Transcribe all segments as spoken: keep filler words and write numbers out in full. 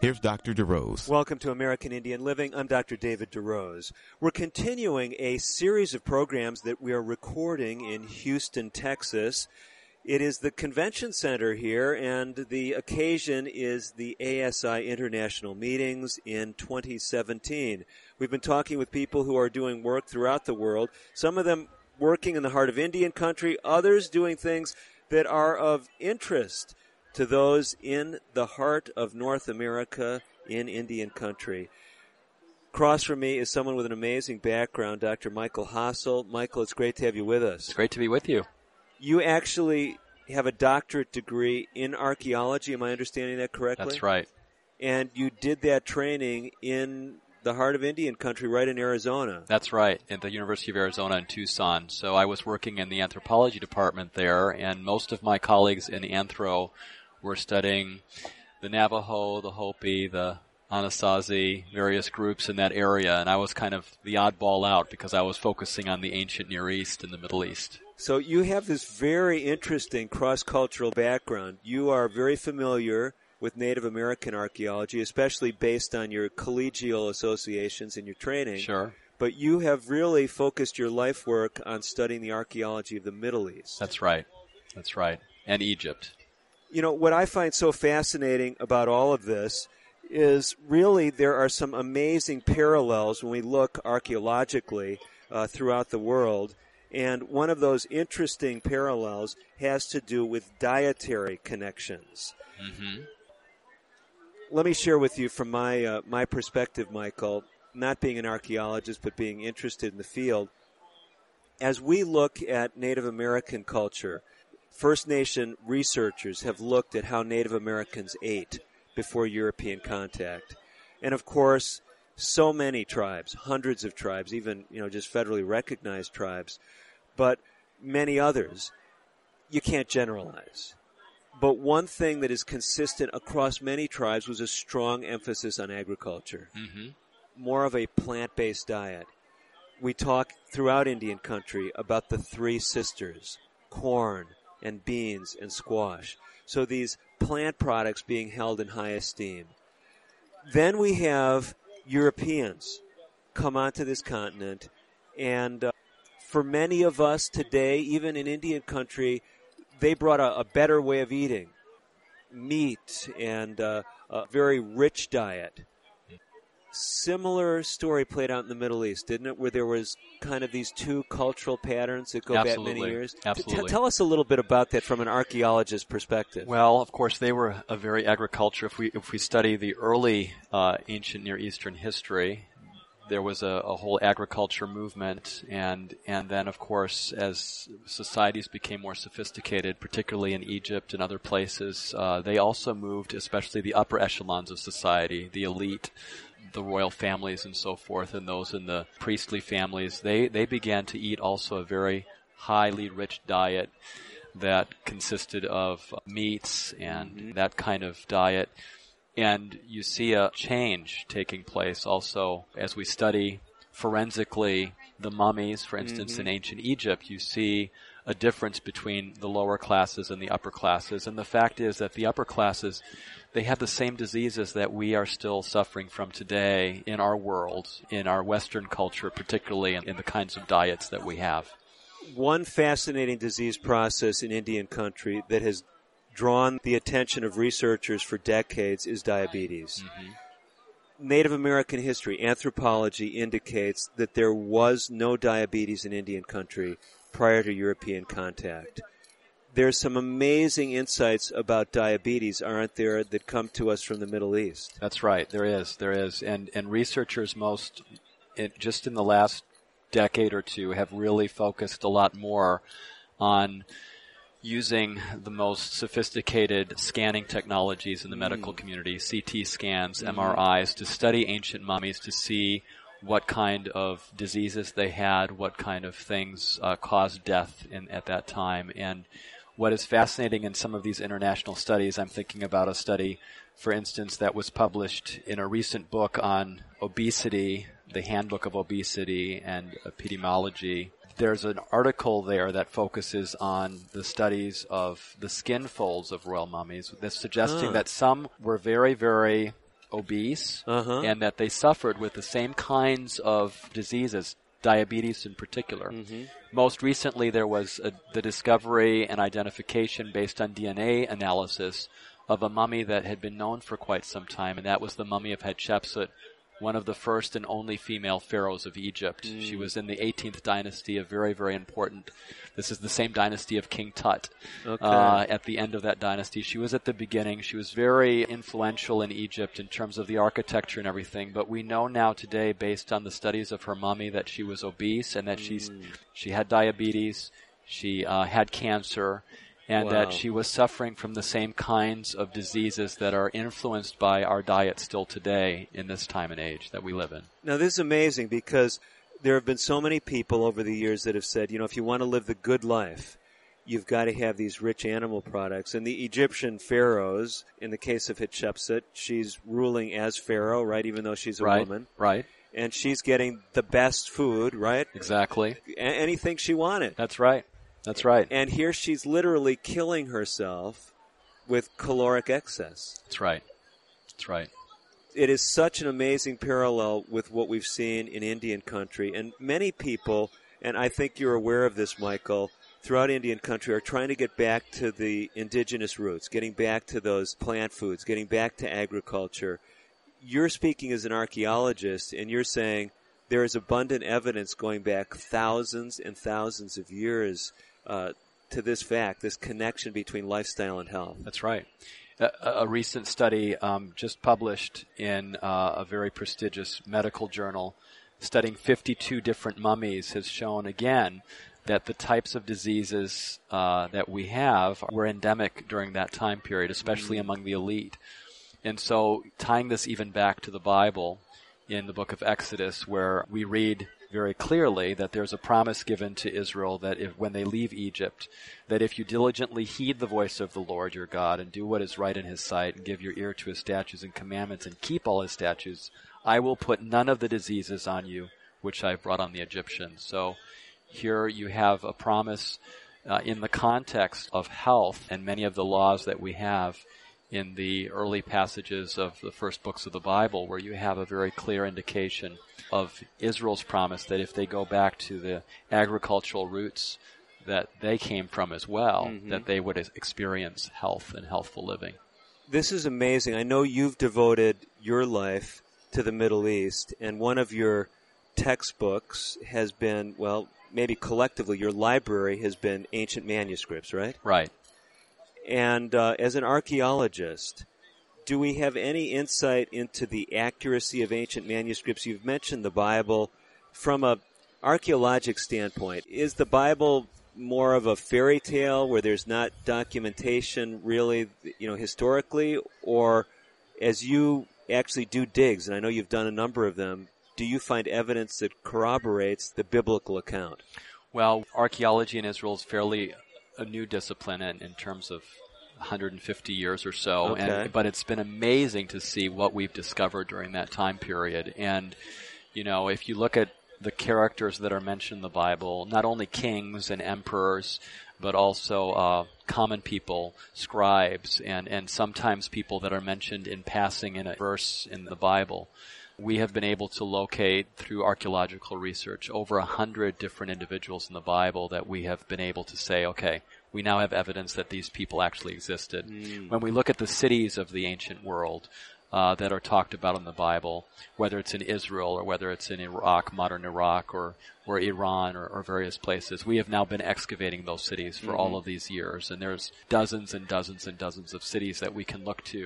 Here's Doctor DeRose. Welcome to American Indian Living. I'm Doctor David DeRose. We're continuing a series of programs that we are recording in Houston, Texas. It is the convention center here, and the occasion is the A S I International Meetings in twenty seventeen. We've been talking with people who are doing work throughout the world, some of them working in the heart of Indian country, others doing things that are of interest to those in the heart of North America in Indian country. Across from me is someone with an amazing background, Doctor Michael Hasel. Michael, it's great to have you with us. It's great to be with you. You actually have a doctorate degree in archaeology. Am I understanding that correctly? That's right. And you did that training in the heart of Indian country right in Arizona. That's right, at the University of Arizona in Tucson. So I was working in the anthropology department there, and most of my colleagues in anthro were studying the Navajo, the Hopi, the Anasazi, various groups in that area, and I was kind of the oddball out because I was focusing on the ancient Near East and the Middle East. So you have this very interesting cross-cultural background. You are very familiar with Native American archaeology, especially based on your collegial associations and your training. Sure. But you have really focused your life work on studying the archaeology of the Middle East. That's right. That's right. And Egypt. You know, what I find so fascinating about all of this is really there are some amazing parallels when we look archaeologically uh, throughout the world. And one of those interesting parallels has to do with dietary connections. Mm-hmm. Let me share with you from my uh, my perspective, Michael, not being an archaeologist but being interested in the field. As we look at Native American culture, First Nation researchers have looked at how Native Americans ate before European contact. And, of course, so many tribes, hundreds of tribes, even, you know, just federally recognized tribes, but many others, you can't generalize. But one thing that is consistent across many tribes was a strong emphasis on agriculture, mm-hmm. more of a plant-based diet. We talk throughout Indian country about the three sisters, corn and beans and squash. So these plant products being held in high esteem. Then we have Europeans come onto this continent, and uh, for many of us today, even in Indian country, they brought a, a better way of eating, meat and uh, a very rich diet. Similar story played out in the Middle East, didn't it, where there was kind of these two cultural patterns that go Absolutely. back many years? Absolutely. T- tell us a little bit about that from an archaeologist's perspective. Well, of course, they were a very agriculture. If we if we study the early uh, ancient Near Eastern history, there was a, a whole agriculture movement, and and then, of course, as societies became more sophisticated, particularly in Egypt and other places, uh, they also moved, especially the upper echelons of society, the elite, the royal families and so forth, and those in the priestly families, they, they began to eat also a very highly rich diet that consisted of meats and mm-hmm. that kind of diet. And you see a change taking place also as we study forensically the mummies, for instance, mm-hmm. in ancient Egypt. You see a difference between the lower classes and the upper classes. And the fact is that the upper classes, they have the same diseases that we are still suffering from today in our world, in our Western culture, particularly in the kinds of diets that we have. One fascinating disease process in Indian country that has drawn the attention of researchers for decades is diabetes. Mm-hmm. Native American history, anthropology indicates that there was no diabetes in Indian country prior to European contact. There's some amazing insights about diabetes, aren't there, that come to us from the Middle East? That's right. There is. There is. And and researchers most, it, just in the last decade or two, have really focused a lot more on using the most sophisticated scanning technologies in the medical mm. community, C T scans, mm. M R Is, to study ancient mummies to see what kind of diseases they had, what kind of things uh, caused death in, at that time. And what is fascinating in some of these international studies, I'm thinking about a study, for instance, that was published in a recent book on obesity, the Handbook of Obesity and Epidemiology. There's an article there that focuses on the studies of the skin folds of royal mummies. That's suggesting uh. that some were very, very obese uh-huh. and that they suffered with the same kinds of diseases, diabetes in particular. Mm-hmm. Most recently, there was a, the discovery and identification based on D N A analysis of a mummy that had been known for quite some time, and that was the mummy of Hatshepsut, one of the first and only female pharaohs of Egypt. Mm. She was in the eighteenth dynasty, a very, very important. This is the same dynasty of King Tut. Okay. Uh, at the end of that dynasty. She was at the beginning. She was very influential in Egypt in terms of the architecture and everything. But we know now today, based on the studies of her mummy, that she was obese and that mm. she's, she had diabetes, she uh, had cancer, and wow. that she was suffering from the same kinds of diseases that are influenced by our diet still today in this time and age that we live in. Now, this is amazing because there have been so many people over the years that have said, you know, if you want to live the good life, you've got to have these rich animal products. And the Egyptian pharaohs, in the case of Hatshepsut, she's ruling as pharaoh, right, even though she's a right, woman. Right. And she's getting the best food, right? Exactly. A- anything she wanted. That's right. That's right. And here she's literally killing herself with caloric excess. That's right. That's right. It is such an amazing parallel with what we've seen in Indian country. And many people, and I think you're aware of this, Michael, throughout Indian country are trying to get back to the indigenous roots, getting back to those plant foods, getting back to agriculture. You're speaking as an archaeologist, and you're saying there is abundant evidence going back thousands and thousands of years Uh, to this fact, this connection between lifestyle and health. That's right. A, a recent study um, just published in uh, a very prestigious medical journal studying fifty-two different mummies has shown again that the types of diseases uh, that we have were endemic during that time period, especially mm-hmm. among the elite. And so tying this even back to the Bible in the book of Exodus where we read very clearly that there's a promise given to Israel that if, when they leave Egypt, that if you diligently heed the voice of the Lord your God and do what is right in his sight and give your ear to his statutes and commandments and keep all his statutes, I will put none of the diseases on you which I have brought on the Egyptians. So here you have a promise uh, in the context of health and many of the laws that we have in the early passages of the first books of the Bible where you have a very clear indication of Israel's promise that if they go back to the agricultural roots that they came from as well, mm-hmm. that they would experience health and healthful living. This is amazing. I know you've devoted your life to the Middle East, and one of your textbooks has been, well, maybe collectively your library has been ancient manuscripts, right? Right. And uh, as an archaeologist, do we have any insight into the accuracy of ancient manuscripts? You've mentioned the Bible. From an archaeologic standpoint, is the Bible more of a fairy tale where there's not documentation really, you know, historically? Or as you actually do digs, and I know you've done a number of them, do you find evidence that corroborates the biblical account? Well, archaeology in Israel is fairly a new discipline in, in terms of one hundred fifty years or so, okay. and, but it's been amazing to see what we've discovered during that time period. And, you know, if you look at the characters that are mentioned in the Bible, not only kings and emperors, but also uh, common people, scribes, and, and sometimes people that are mentioned in passing in a verse in the Bible. We have been able to locate, through archaeological research, over a hundred different individuals in the Bible that we have been able to say, okay, we now have evidence that these people actually existed. Mm. When we look at the cities of the ancient world uh, that are talked about in the Bible, whether it's in Israel or whether it's in Iraq, modern Iraq, or, or Iran or, or various places, we have now been excavating those cities for mm-hmm. all of these years. And there's dozens and dozens and dozens of cities that we can look to.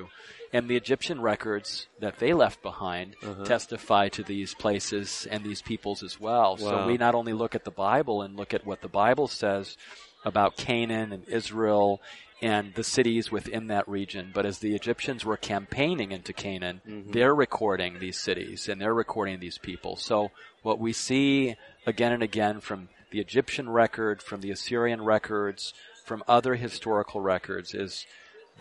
And the Egyptian records that they left behind uh-huh. testify to these places and these peoples as well. Wow. So we not only look at the Bible and look at what the Bible says about Canaan and Israel and the cities within that region. But as the Egyptians were campaigning into Canaan, mm-hmm. they're recording these cities and they're recording these people. So what we see again and again from the Egyptian record, from the Assyrian records, from other historical records is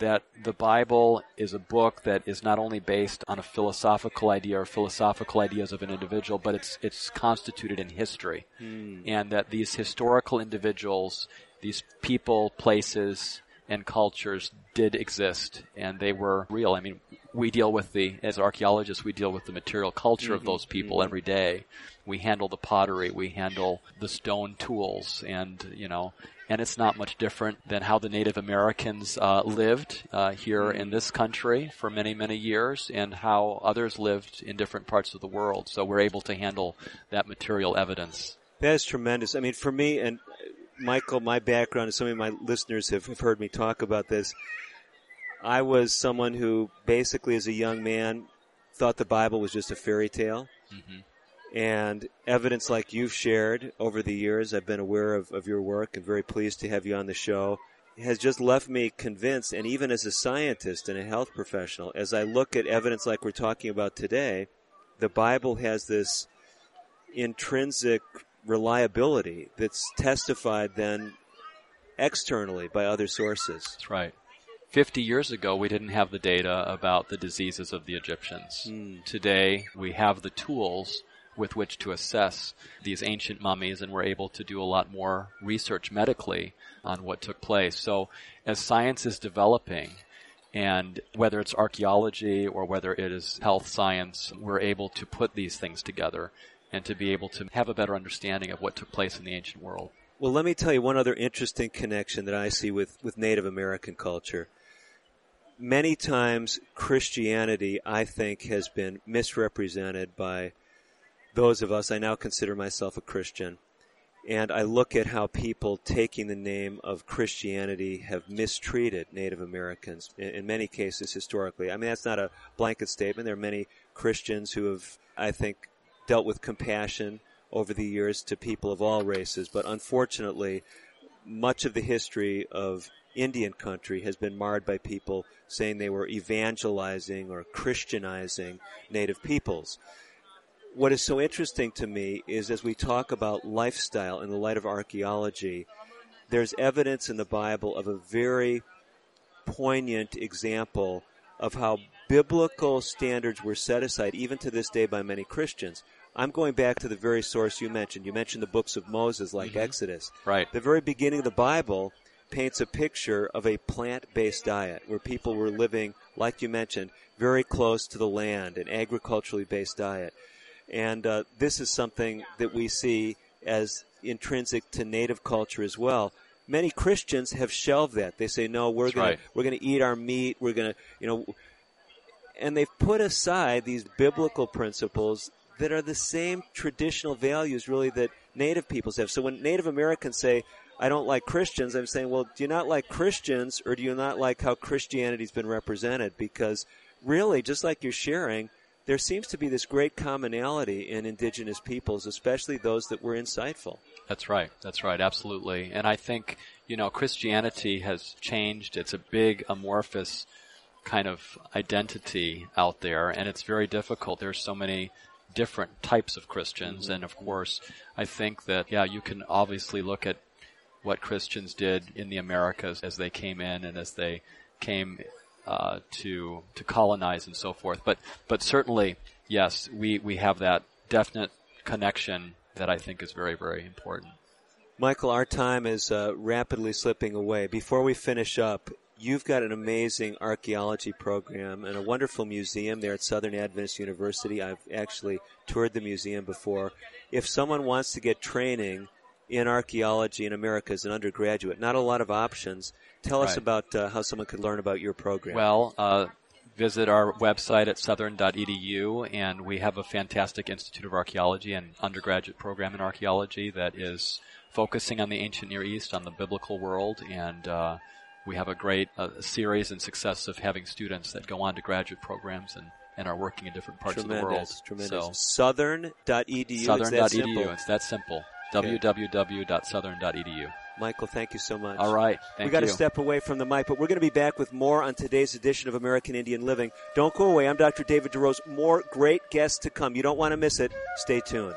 that the Bible is a book that is not only based on a philosophical idea or philosophical ideas of an individual, but it's it's constituted in history. Mm. And that these historical individuals, these people, places, and cultures did exist, and they were real. I mean, we deal with the, as archaeologists, we deal with the material culture mm-hmm. of those people mm-hmm. every day. We handle the pottery, we handle the stone tools, and, you know, and it's not much different than how the Native Americans uh, lived uh, here mm-hmm. in this country for many, many years, and how others lived in different parts of the world. So we're able to handle that material evidence. That is tremendous. I mean, for me, and Michael, my background, and some of my listeners have, have heard me talk about this, I was someone who basically as a young man thought the Bible was just a fairy tale. Mm-hmm. And evidence like you've shared over the years, I've been aware of, of your work and very pleased to have you on the show, has just left me convinced, and even as a scientist and a health professional, as I look at evidence like we're talking about today, the Bible has this intrinsic reliability that's testified then externally by other sources. That's right. Fifty years ago, we didn't have the data about the diseases of the Egyptians. Mm. Today, we have the tools with which to assess these ancient mummies, and we're able to do a lot more research medically on what took place. So as science is developing, and whether it's archaeology or whether it is health science, we're able to put these things together and to be able to have a better understanding of what took place in the ancient world. Well, let me tell you one other interesting connection that I see with, with Native American culture. Many times Christianity, I think, has been misrepresented by those of us. I now consider myself a Christian, and I look at how people taking the name of Christianity have mistreated Native Americans, in, in many cases historically. I mean, that's not a blanket statement. There are many Christians who have, I think, dealt with compassion over the years to people of all races. But unfortunately, much of the history of Indian country has been marred by people saying they were evangelizing or Christianizing Native peoples. What is so interesting to me is as we talk about lifestyle in the light of archaeology, there's evidence in the Bible of a very poignant example of how biblical standards were set aside, even to this day, by many Christians. I'm going back to the very source you mentioned. You mentioned the books of Moses, like mm-hmm. Exodus. Right. The very beginning of the Bible paints a picture of a plant-based diet where people were living, like you mentioned, very close to the land, an agriculturally-based diet. And uh, this is something that we see as intrinsic to Native culture as well. Many Christians have shelved that. They say, no, we're going right. we're going to eat our meat. We're going to, you know, and they've put aside these biblical principles that are the same traditional values, really, that Native peoples have. So when Native Americans say, I don't like Christians, I'm saying, well, do you not like Christians, or do you not like how Christianity's been represented? Because really, just like you're sharing, there seems to be this great commonality in indigenous peoples, especially those that were insightful. That's right. That's right. Absolutely. And I think, you know, Christianity has changed. It's a big amorphous kind of identity out there, and it's very difficult. There's so many different types of Christians, mm-hmm. and of course, I think that, yeah, you can obviously look at what Christians did in the Americas as they came in and as they came uh, to to colonize and so forth. But but certainly, yes, we, we have that definite connection that I think is very, very important. Michael, our time is uh, rapidly slipping away. Before we finish up, you've got an amazing archaeology program and a wonderful museum there at Southern Adventist University. I've actually toured the museum before. If someone wants to get training in archaeology in America as an undergraduate, not a lot of options. Tell right. us about uh, how someone could learn about your program. Well, uh, visit our website at southern dot e d u, and we have a fantastic Institute of Archaeology and undergraduate program in archaeology that is focusing on the ancient Near East, on the biblical world, and uh we have a great uh, series and success of having students that go on to graduate programs and, and are working in different parts tremendous, of the world. Tremendous. So, southern dot e d u. Southern dot e d u. It's that simple. Okay. w w w dot southern dot e d u. Michael, thank you so much. All right. Thank we got to step away from the mic, but we're going to be back with more on today's edition of American Indian Living. Don't go away. I'm Doctor David DeRose. More great guests to come. You don't want to miss it. Stay tuned.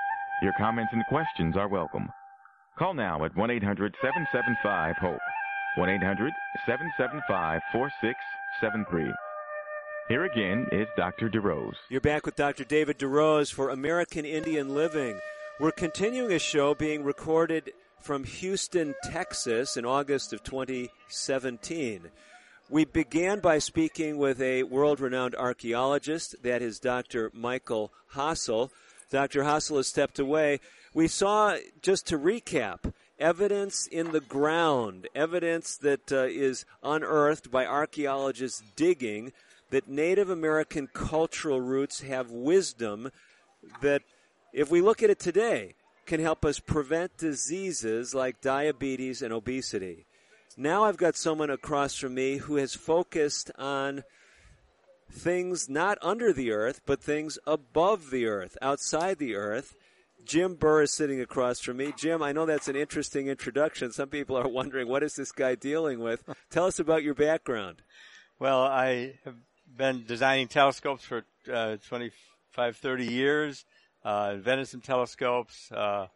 Your comments and questions are welcome. Call now at one eight hundred seven seven five HOPE, one eight hundred seven seven five four six seven three. Here again is Doctor DeRose. You're back with Doctor David DeRose for American Indian Living. We're continuing a show being recorded from Houston, Texas in August of twenty seventeen. We began by speaking with a world-renowned archaeologist, that is Doctor Michael Hasel. Doctor Hasel has stepped away. We saw, just to recap, evidence in the ground, evidence that uh, is unearthed by archaeologists digging that Native American cultural roots have wisdom that, if we look at it today, can help us prevent diseases like diabetes and obesity. Now I've got someone across from me who has focused on things not under the earth, but things above the earth, outside the earth. Jim Burr is sitting across from me. Jim, I know that's an interesting introduction. Some people are wondering, what is this guy dealing with? Tell us about your background. Well, I have been designing telescopes for uh, twenty-five, thirty years, uh, invented some telescopes, uh,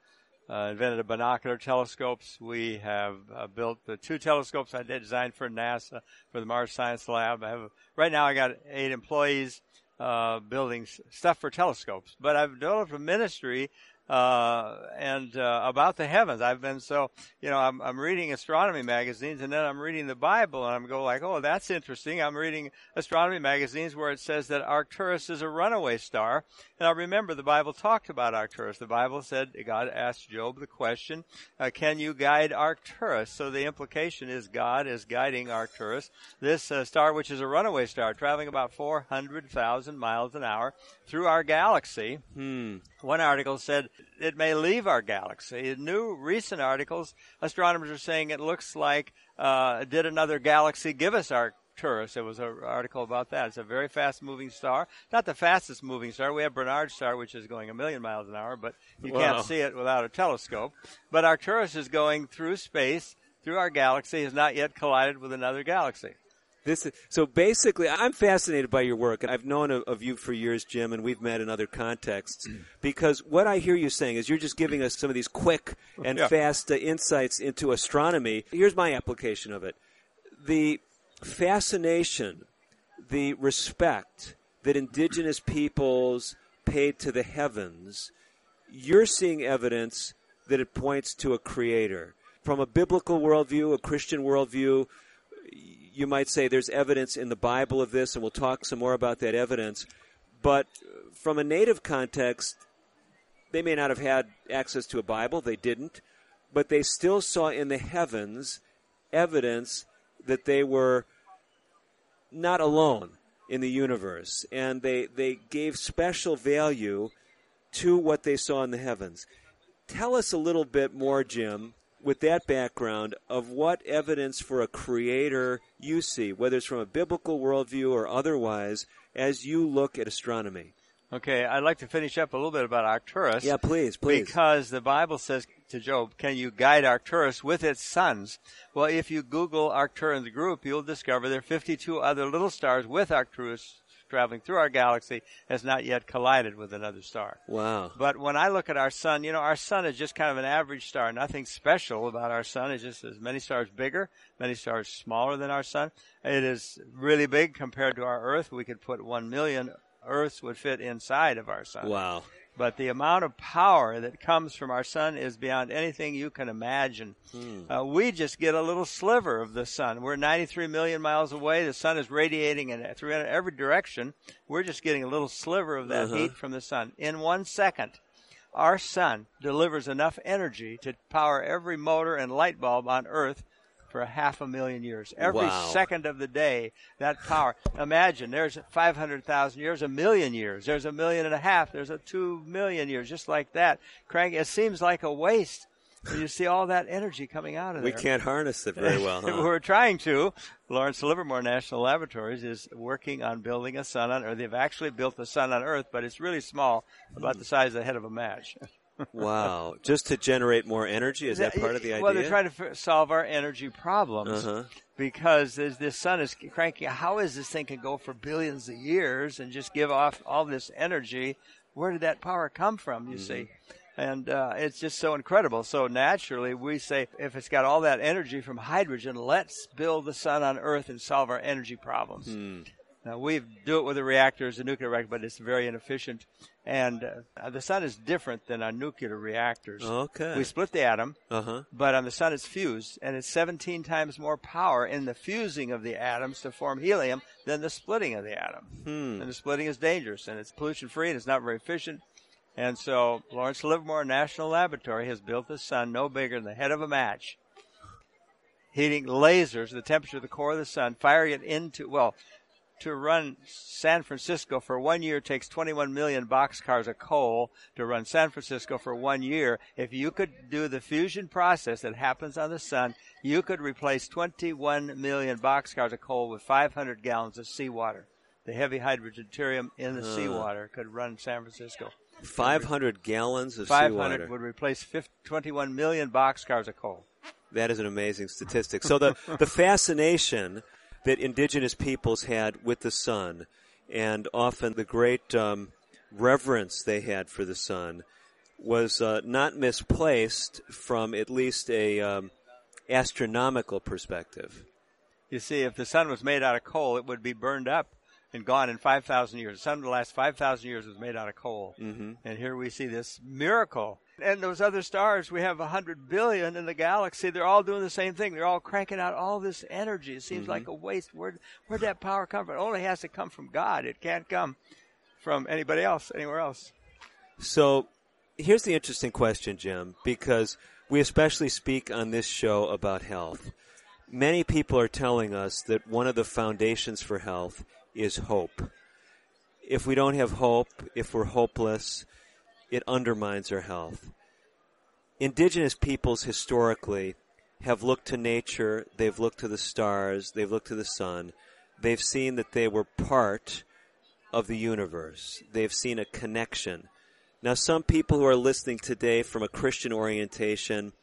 uh, invented a binocular telescopes. We have uh, built the two telescopes I designed for NASA, for the Mars Science Lab. I have, right now I got eight employees uh building stuff for telescopes. But I've developed a ministry uh and uh, about the heavens. I've been so, you know, I'm, I'm reading astronomy magazines, and then I'm reading the Bible, and I'm go like, oh, that's interesting. I'm reading astronomy magazines where it says that Arcturus is a runaway star. And I remember the Bible talked about Arcturus. The Bible said God asked Job the question, uh, can you guide Arcturus? So the implication is God is guiding Arcturus, this uh, star which is a runaway star, traveling about four hundred thousand miles an hour through our galaxy. Hmm. One article said it may leave our galaxy. In new recent articles, astronomers are saying it looks like, uh, did another galaxy give us our Arcturus. There was an article about that. It's a very fast-moving star. Not the fastest-moving star. We have Bernard's star, which is going a million miles an hour, but you wow. can't see it without a telescope. But Arcturus is going through space, through our galaxy, has not yet collided with another galaxy. This is, so basically, I'm fascinated by your work, and I've known of, of you for years, Jim, and we've met in other contexts, because what I hear you saying is you're just giving us some of these quick and yeah. fast uh, insights into astronomy. Here's my application of it. The fascination, the respect that indigenous peoples paid to the heavens, you're seeing evidence that it points to a creator. From a biblical worldview, a Christian worldview, you might say there's evidence in the Bible of this, and we'll talk some more about that evidence. But from a native context, they may not have had access to a Bible. They didn't. But they still saw in the heavens evidence that they were not alone in the universe. And they, they gave special value to what they saw in the heavens. Tell us a little bit more, Jim, with that background, of what evidence for a creator you see, whether it's from a biblical worldview or otherwise, as you look at astronomy. Okay, I'd like to finish up a little bit about Arcturus. Yeah, please, please. Because the Bible says to Job, can you guide Arcturus with its suns? Well, if you Google Arcturus group, you'll discover there are fifty-two other little stars with Arcturus traveling through our galaxy, has not yet collided with another star. Wow. But when I look at our sun, you know, our sun is just kind of an average star. Nothing special about our sun. It's just as many stars bigger, many stars smaller than our sun. It is really big compared to our Earth. We could put one million Earths would fit inside of our sun. Wow. But the amount of power that comes from our sun is beyond anything you can imagine. Hmm. Uh, we just get a little sliver of the sun. We're ninety-three million miles away. The sun is radiating in every direction. We're just getting a little sliver of that uh-huh. heat from the sun. In one second, our sun delivers enough energy to power every motor and light bulb on Earth for a half a million years. Every wow. second of the day, that power. Imagine, there's five hundred thousand years, a million years. There's a million and a half. There's a two million years, just like that. Crank, it seems like a waste. You see all that energy coming out of we there. We can't harness it very well, huh? We're trying to. Lawrence Livermore National Laboratories is working on building a sun on Earth. They've actually built the sun on Earth, but it's really small, about mm. the size of the head of a match. Wow. Just to generate more energy? Is that part of the idea? Well, they're trying to f- solve our energy problems uh-huh. because as this sun is cranking, how is this thing can go for billions of years and just give off all this energy? Where did that power come from, you mm-hmm. see? And uh, it's just so incredible. So naturally, we say, if it's got all that energy from hydrogen, let's build the sun on Earth and solve our energy problems. Mm. Now, we do it with the reactors, the nuclear reactor, but it's very inefficient. And uh, the sun is different than our nuclear reactors. Okay. We split the atom, uh-huh. but on the sun it's fused, and it's seventeen times more power in the fusing of the atoms to form helium than the splitting of the atom. Hmm. And the splitting is dangerous, and it's pollution-free, and it's not very efficient. And so Lawrence Livermore National Laboratory has built the sun no bigger than the head of a match, heating lasers, the temperature of the core of the sun, firing it into, well... To run San Francisco for one year takes twenty-one million boxcars of coal to run San Francisco for one year. If you could do the fusion process that happens on the sun, you could replace twenty-one million boxcars of coal with five hundred gallons of seawater. The heavy hydrogen deuterium in the uh, seawater could run San Francisco. five hundred gallons of seawater. five hundred would replace fifty, twenty-one million boxcars of coal. That is an amazing statistic. So the, the fascination that indigenous peoples had with the sun, and often the great um, reverence they had for the sun, was uh, not misplaced from at least a um, astronomical perspective. You see, if the sun was made out of coal, it would be burned up and gone in five thousand years. The sun the last five thousand years was made out of coal. Mm-hmm. And here we see this miracle. And those other stars, we have one hundred billion in the galaxy. They're all doing the same thing. They're all cranking out all this energy. It seems mm-hmm. like a waste. Where'd, where'd that power come from? It only has to come from God. It can't come from anybody else, anywhere else. So here's the interesting question, Jim, because we especially speak on this show about health. Many people are telling us that one of the foundations for health is hope. If we don't have hope, if we're hopeless, it undermines our health. Indigenous peoples historically have looked to nature, they've looked to the stars, they've looked to the sun They've seen that they were part of the universe. They've seen a connection. Now, some people who are listening today from a Christian orientation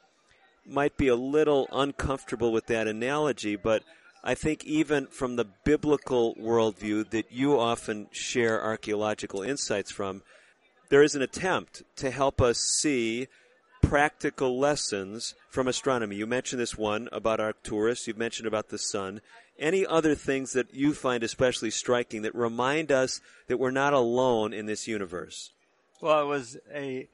might be a little uncomfortable with that analogy, but I think even from the biblical worldview that you often share archaeological insights from, there is an attempt to help us see practical lessons from astronomy. You mentioned this one about Arcturus. You've mentioned about the sun. Any other things that you find especially striking that remind us that we're not alone in this universe? Well, it was a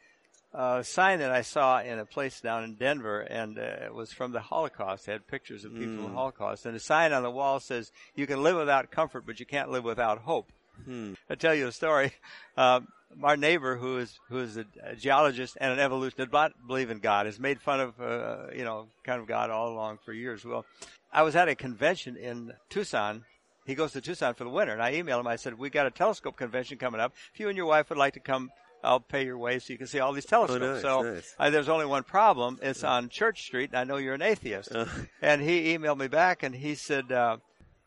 uh, sign that I saw in a place down in Denver, and uh, it was from the Holocaust. They had pictures of people mm. in the Holocaust. And a sign on the wall says, you can live without comfort, but you can't live without hope. Hmm. I'll tell you a story. Uh, Our neighbor, who is who is a, a geologist and an evolutionist, but believe in God, has made fun of uh, you know kind of God all along for years. Well, I was at a convention in Tucson. He goes to Tucson for the winter, and I emailed him. I said, "We got a telescope convention coming up. If you and your wife would like to come, I'll pay your way so you can see all these telescopes." Oh, nice, so nice. I, there's only one problem: it's yeah. on Church Street, and I know you're an atheist. Uh. And he emailed me back, and he said, Uh,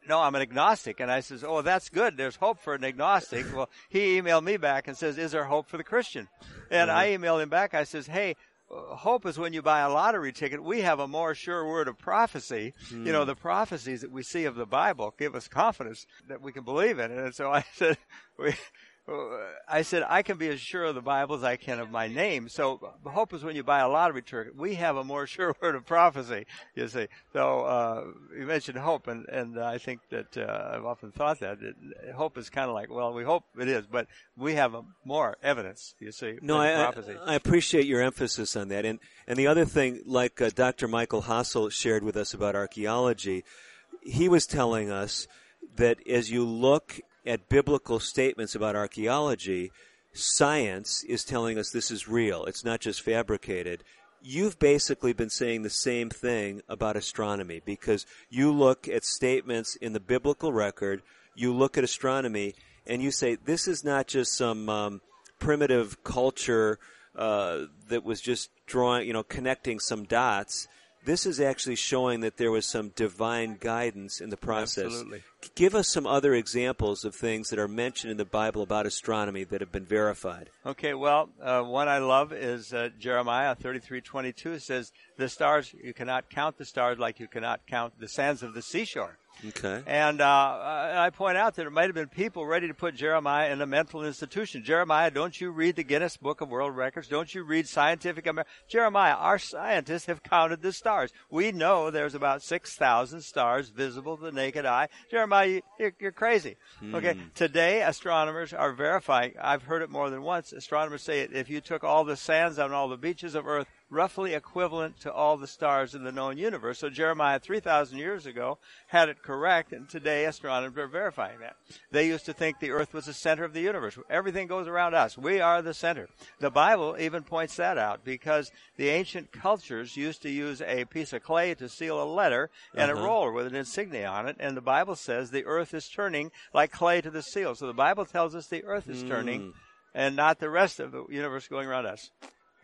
No, I'm an agnostic. And I says, oh, that's good. There's hope for an agnostic. Well, he emailed me back and says, is there hope for the Christian? And mm-hmm. I emailed him back. I says, hey, hope is when you buy a lottery ticket. We have a more sure word of prophecy. Mm. You know, the prophecies that we see of the Bible give us confidence that we can believe in. And so I said, we... I said, I can be as sure of the Bible as I can of my name. So hope is when you buy a lottery ticket. We have a more sure word of prophecy, you see. So uh, you mentioned hope, and, and I think that uh, I've often thought that, that hope is kind of like, well, we hope it is, but we have a more evidence, you see, no, I, prophecy. I, I appreciate your emphasis on that. And, and the other thing, like uh, Doctor Michael Hasel shared with us about archaeology, he was telling us that as you look at biblical statements about archaeology, science is telling us this is real. It's not just fabricated. You've basically been saying the same thing about astronomy, because you look at statements in the biblical record, you look at astronomy, and you say this is not just some um, primitive culture uh, that was just drawing, you know, connecting some dots. This is actually showing that there was some divine guidance in the process. Absolutely. Give us some other examples of things that are mentioned in the Bible about astronomy that have been verified. Okay, well, uh, one I love is uh, Jeremiah thirty-three twenty-two says, the stars, you cannot count the stars like you cannot count the sands of the seashore. Okay. And uh, I point out that it might have been people ready to put Jeremiah in a mental institution. Jeremiah, don't you read the Guinness Book of World Records? Don't you read Scientific America? Jeremiah, our scientists have counted the stars. We know there's about six thousand stars visible to the naked eye. Jeremiah, you're, you're crazy. Hmm. Okay. Today, astronomers are verifying. I've heard it more than once. Astronomers say if you took all the sands on all the beaches of Earth, roughly equivalent to all the stars in the known universe. So Jeremiah, three thousand years ago, had it correct, and today astronomers are verifying that. They used to think the Earth was the center of the universe. Everything goes around us. We are the center. The Bible even points that out, because the ancient cultures used to use a piece of clay to seal a letter and uh-huh. a roller with an insignia on it, and the Bible says the Earth is turning like clay to the seal. So the Bible tells us the Earth is mm. turning and not the rest of the universe going around us.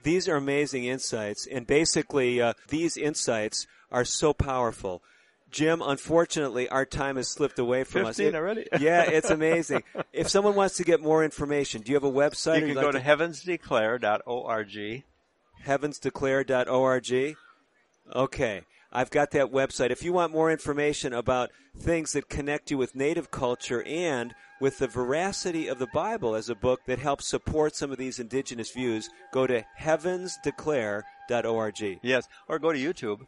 These are amazing insights, and basically uh, these insights are so powerful. Jim, unfortunately, our time has slipped away from us. fifteen already? Yeah, it's amazing. If someone wants to get more information, do you have a website? You can go to heavens declare dot org. heavens declare dot org. Okay, I've got that website. If you want more information about things that connect you with native culture and with the veracity of the Bible as a book that helps support some of these indigenous views, go to heavens declare dot org. Yes, or go to YouTube.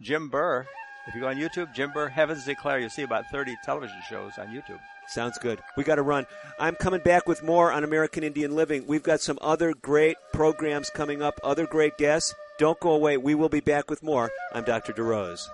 Jim Burr. If you go on YouTube, Jim Burr, Heavens Declare, you'll see about thirty television shows on YouTube. Sounds good. We got to run. I'm coming back with more on American Indian Living. We've got some other great programs coming up, other great guests. Don't go away. We will be back with more. I'm Doctor DeRose.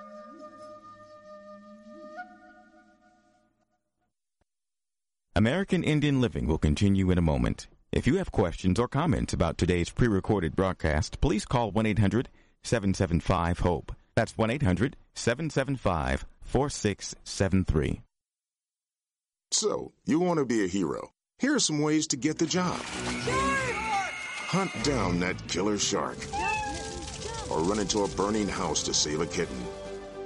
American Indian Living will continue in a moment. If you have questions or comments about today's pre-recorded broadcast, please call one eight hundred seven seven five HOPE. That's one eight hundred seven seven five four six seven three. So, you want to be a hero. Here are some ways to get the job. Hunt down that killer shark. Or run into a burning house to save a kitten.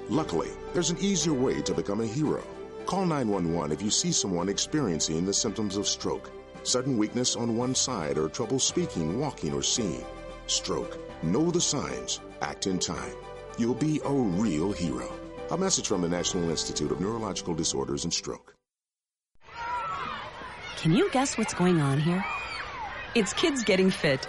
Luckily, there's an easier way to become a hero. Call nine one one if you see someone experiencing the symptoms of stroke, sudden weakness on one side, or trouble speaking, walking, or seeing. Stroke. Know the signs. Act in time. You'll be a real hero. A message from the National Institute of Neurological Disorders and Stroke. Can you guess what's going on here? It's kids getting fit.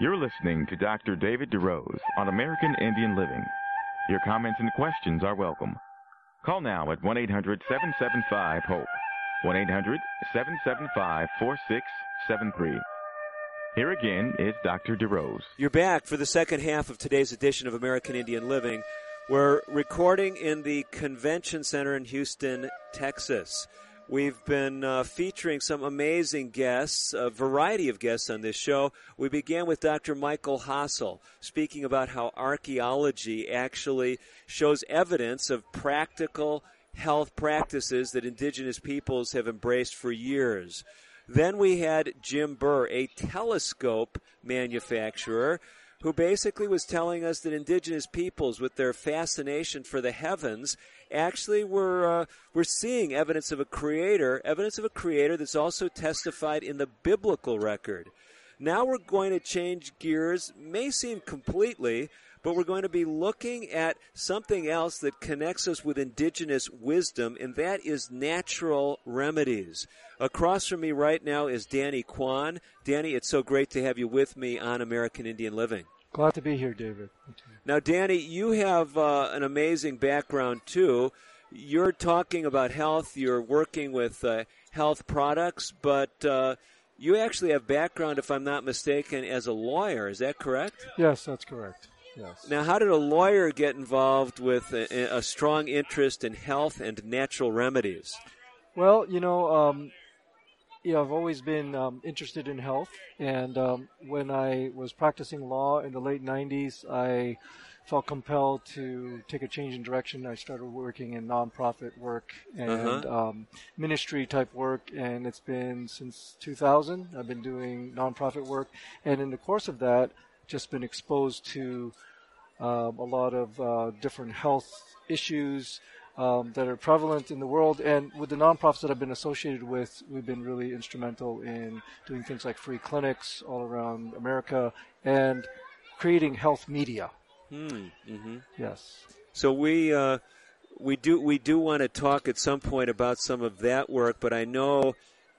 You're listening to Doctor David DeRose on American Indian Living. Your comments and questions are welcome. Call now at one eight hundred, seven seven five, HOPE, one eight hundred, seven seven five, four six seven three. Here again is Doctor DeRose. You're back for the second half of today's edition of American Indian Living. We're recording in the Convention Center in Houston, Texas. We've been uh, featuring some amazing guests, a variety of guests on this show. We began with Doctor Michael Hasel, speaking about how archaeology actually shows evidence of practical health practices that indigenous peoples have embraced for years. Then we had Jim Burr, a telescope manufacturer, who basically was telling us that indigenous peoples, with their fascination for the heavens, actually we're, uh, we're seeing evidence of a creator, evidence of a creator that's also testified in the biblical record. Now we're going to change gears, may seem completely, but we're going to be looking at something else that connects us with indigenous wisdom, and that is natural remedies. Across from me right now is Danny Kwon. Danny, it's so great to have you with me on American Indian Living. Glad to be here, David. Now, Danny, you have uh, an amazing background, too. You're talking about health. You're working with uh, health products, but uh, you actually have background, if I'm not mistaken, as a lawyer. Is that correct? Yes, that's correct. Yes. Now, how did a lawyer get involved with a, a strong interest in health and natural remedies? Well, you know, um, Yeah, I've always been um, interested in health, and um, when I was practicing law in the late nineties, I felt compelled to take a change in direction. I started working in nonprofit work and uh-huh. um, ministry-type work, and it's been since two thousand I've been doing nonprofit work, and in the course of that, just been exposed to um, a lot of uh, different health issues Um, that are prevalent in the world. And with the nonprofits that I've been associated with, we've been really instrumental in doing things like free clinics all around America and creating health media. Mm, mm-hmm. Yes. So we uh, we do we do want to talk at some point about some of that work, but I know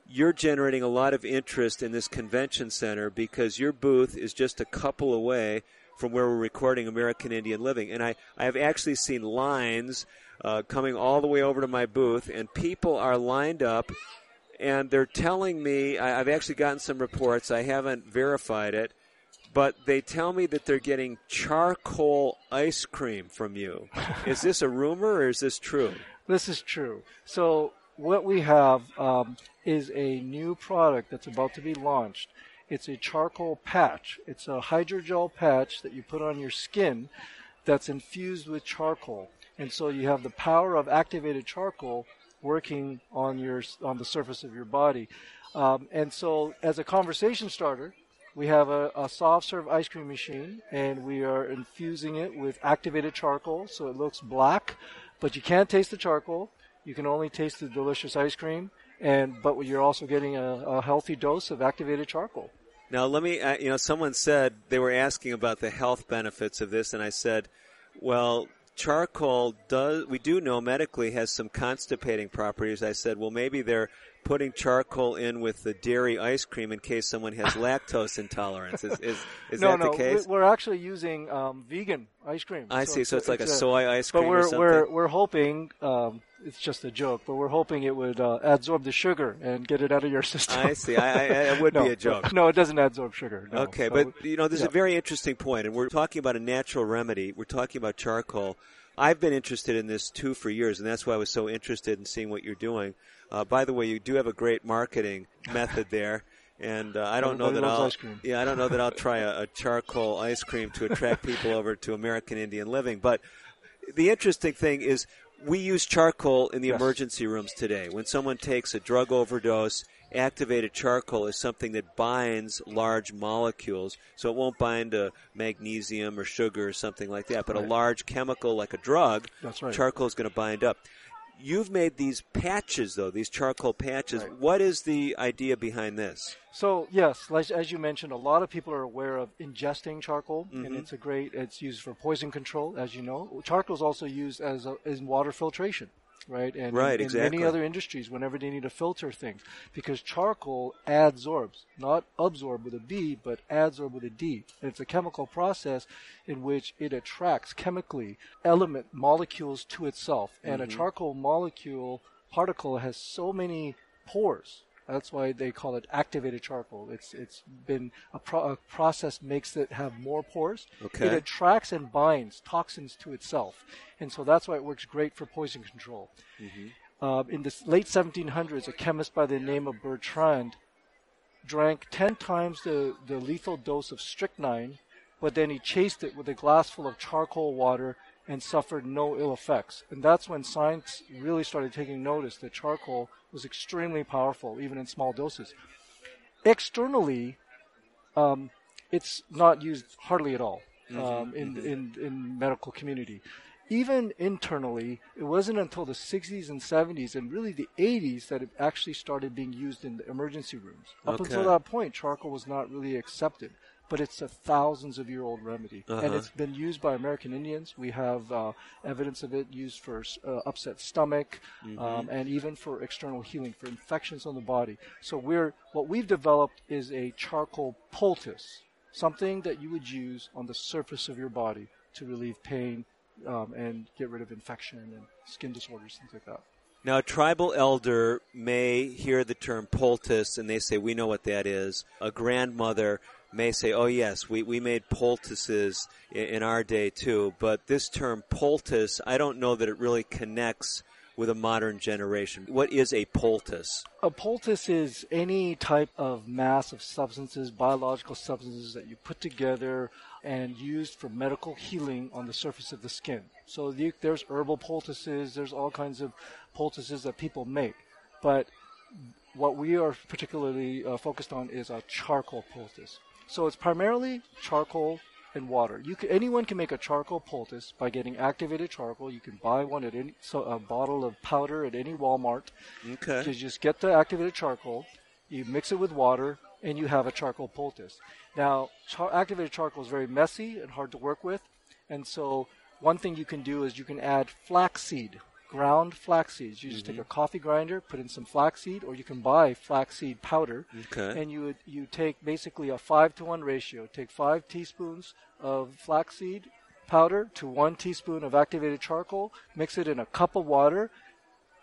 you're generating a lot of interest in this convention center because your booth is just a couple away from where we're recording American Indian Living. And I, I have actually seen lines Uh, coming all the way over to my booth, and people are lined up, and they're telling me, I, I've actually gotten some reports, I haven't verified it, but they tell me that they're getting charcoal ice cream from you. Is this a rumor or is this true? This is true. So what we have um, is a new product that's about to be launched. It's a charcoal patch. It's a hydrogel patch that you put on your skin that's infused with charcoal. And so you have the power of activated charcoal working on your on the surface of your body. Um, and so as a conversation starter, we have a, a soft serve ice cream machine, and we are infusing it with activated charcoal, so it looks black, but you can't taste the charcoal. You can only taste the delicious ice cream, and but you're also getting a, a healthy dose of activated charcoal. Now, let me, uh, you know, someone said they were asking about the health benefits of this, and I said, well, charcoal does, we do know medically has some constipating properties. I said, well, maybe they're putting charcoal in with the dairy ice cream in case someone has lactose intolerance. Is is, is no, that no, the case? No, we're actually using um, vegan ice cream. I so see, it's, so it's like it's a, a soy ice cream but we're, or something? We're, we're hoping, um, it's just a joke, but we're hoping it would uh, absorb the sugar and get it out of your system. I see. I, I, it would no, be a joke. No, it doesn't absorb sugar. No. Okay, so, but you know, there's yeah. a very interesting point, and we're talking about a natural remedy. We're talking about charcoal. I've been interested in this, too, for years, and that's why I was so interested in seeing what you're doing. Uh, by the way, you do have a great marketing method there, and uh, I don't know that I'll yeah I don't know that I'll try a, a charcoal ice cream to attract people over to American Indian Living. But the interesting thing is we use charcoal in the yes. emergency rooms today. When someone takes a drug overdose, activated charcoal is something that binds large molecules, so it won't bind to magnesium or sugar or something like that. But right. a large chemical like a drug, That's right. charcoal is going to bind up. You've made these patches, though, these charcoal patches. Right. What is the idea behind this? So, yes, as you mentioned, a lot of people are aware of ingesting charcoal, mm-hmm. and it's a great, it's used for poison control, as you know. Charcoal is also used as a, in water filtration. Right, and right, in, exactly. in many other industries, whenever they need to filter things, because charcoal adsorbs, not absorb with a B, but adsorb with a D. And it's a chemical process in which it attracts chemically element molecules to itself. And mm-hmm. a charcoal molecule particle has so many pores. That's why they call it activated charcoal. It's It's been a, pro- a process makes it have more pores. Okay. It attracts and binds toxins to itself. And so that's why it works great for poison control. Mm-hmm. Uh, in the late seventeen hundreds, a chemist by the name of Bertrand drank ten times the, the lethal dose of strychnine, but then he chased it with a glass full of charcoal water and suffered no ill effects. And that's when science really started taking notice that charcoal was extremely powerful, even in small doses. Externally, um, it's not used hardly at all um, mm-hmm. in, in, in medical community. Even internally, it wasn't until the sixties and seventies and really the eighties that it actually started being used in the emergency rooms. Up okay. until that point, charcoal was not really accepted. But it's a thousands-of-year-old remedy, uh-huh. and it's been used by American Indians. We have uh, evidence of it used for uh, upset stomach, mm-hmm. um, and even for external healing, for infections on the body. So we're what we've developed is a charcoal poultice, something that you would use on the surface of your body to relieve pain um, and get rid of infection and skin disorders, things like that. Now, a tribal elder may hear the term poultice, and they say, we know what that is. A grandmother may say, oh, yes, we, we made poultices in, in our day, too. But this term poultice, I don't know that it really connects with a modern generation. What is a poultice? A poultice is any type of mass of substances, biological substances that you put together and used for medical healing on the surface of the skin. So the, there's herbal poultices. There's all kinds of poultices that people make. But what we are particularly uh, focused on is a charcoal poultice. So it's primarily charcoal and water. You can, anyone can make a charcoal poultice by getting activated charcoal. You can buy one at any, so a bottle of powder at any Walmart. Okay. You just get the activated charcoal, you mix it with water, and you have a charcoal poultice. Now, char- activated charcoal is very messy and hard to work with. And so one thing you can do is you can add flaxseed, ground flaxseed. You just mm-hmm. take a coffee grinder, put in some flaxseed, or you can buy flaxseed powder. Okay. And you would, you take basically a five to one ratio. Take five teaspoons of flaxseed powder to one teaspoon of activated charcoal, mix it in a cup of water,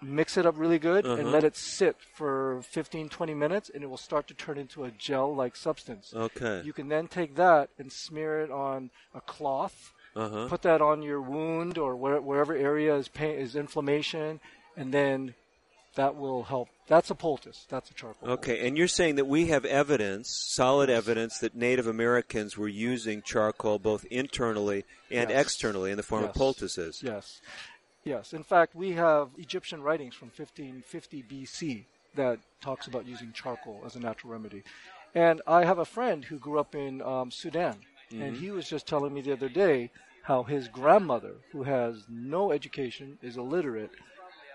mix it up really good, uh-huh. and let it sit for fifteen, twenty minutes, and it will start to turn into a gel-like substance. Okay. You can then take that and smear it on a cloth. Uh-huh. Put that on your wound or where, wherever area is pain, is inflammation, and then that will help. That's a poultice. That's a charcoal. Okay, poultice. And you're saying that we have evidence, solid evidence, that Native Americans were using charcoal both internally and yes. externally in the form yes. of poultices. Yes. Yes. In fact, we have Egyptian writings from fifteen fifty B C that talks about using charcoal as a natural remedy. And I have a friend who grew up in um, Sudan, mm-hmm. and he was just telling me the other day how his grandmother, who has no education, is illiterate,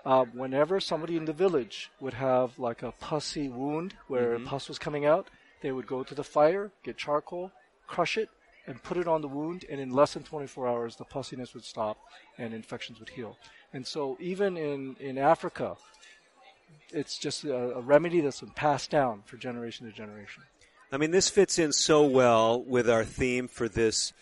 uh, whenever somebody in the village would have like a pussy wound where mm-hmm. pus was coming out, they would go to the fire, get charcoal, crush it, and put it on the wound, and in less than twenty-four hours, the pussiness would stop and infections would heal. And so even in, in Africa, it's just a, a remedy that's been passed down for generation to generation. I mean, this fits in so well with our theme for this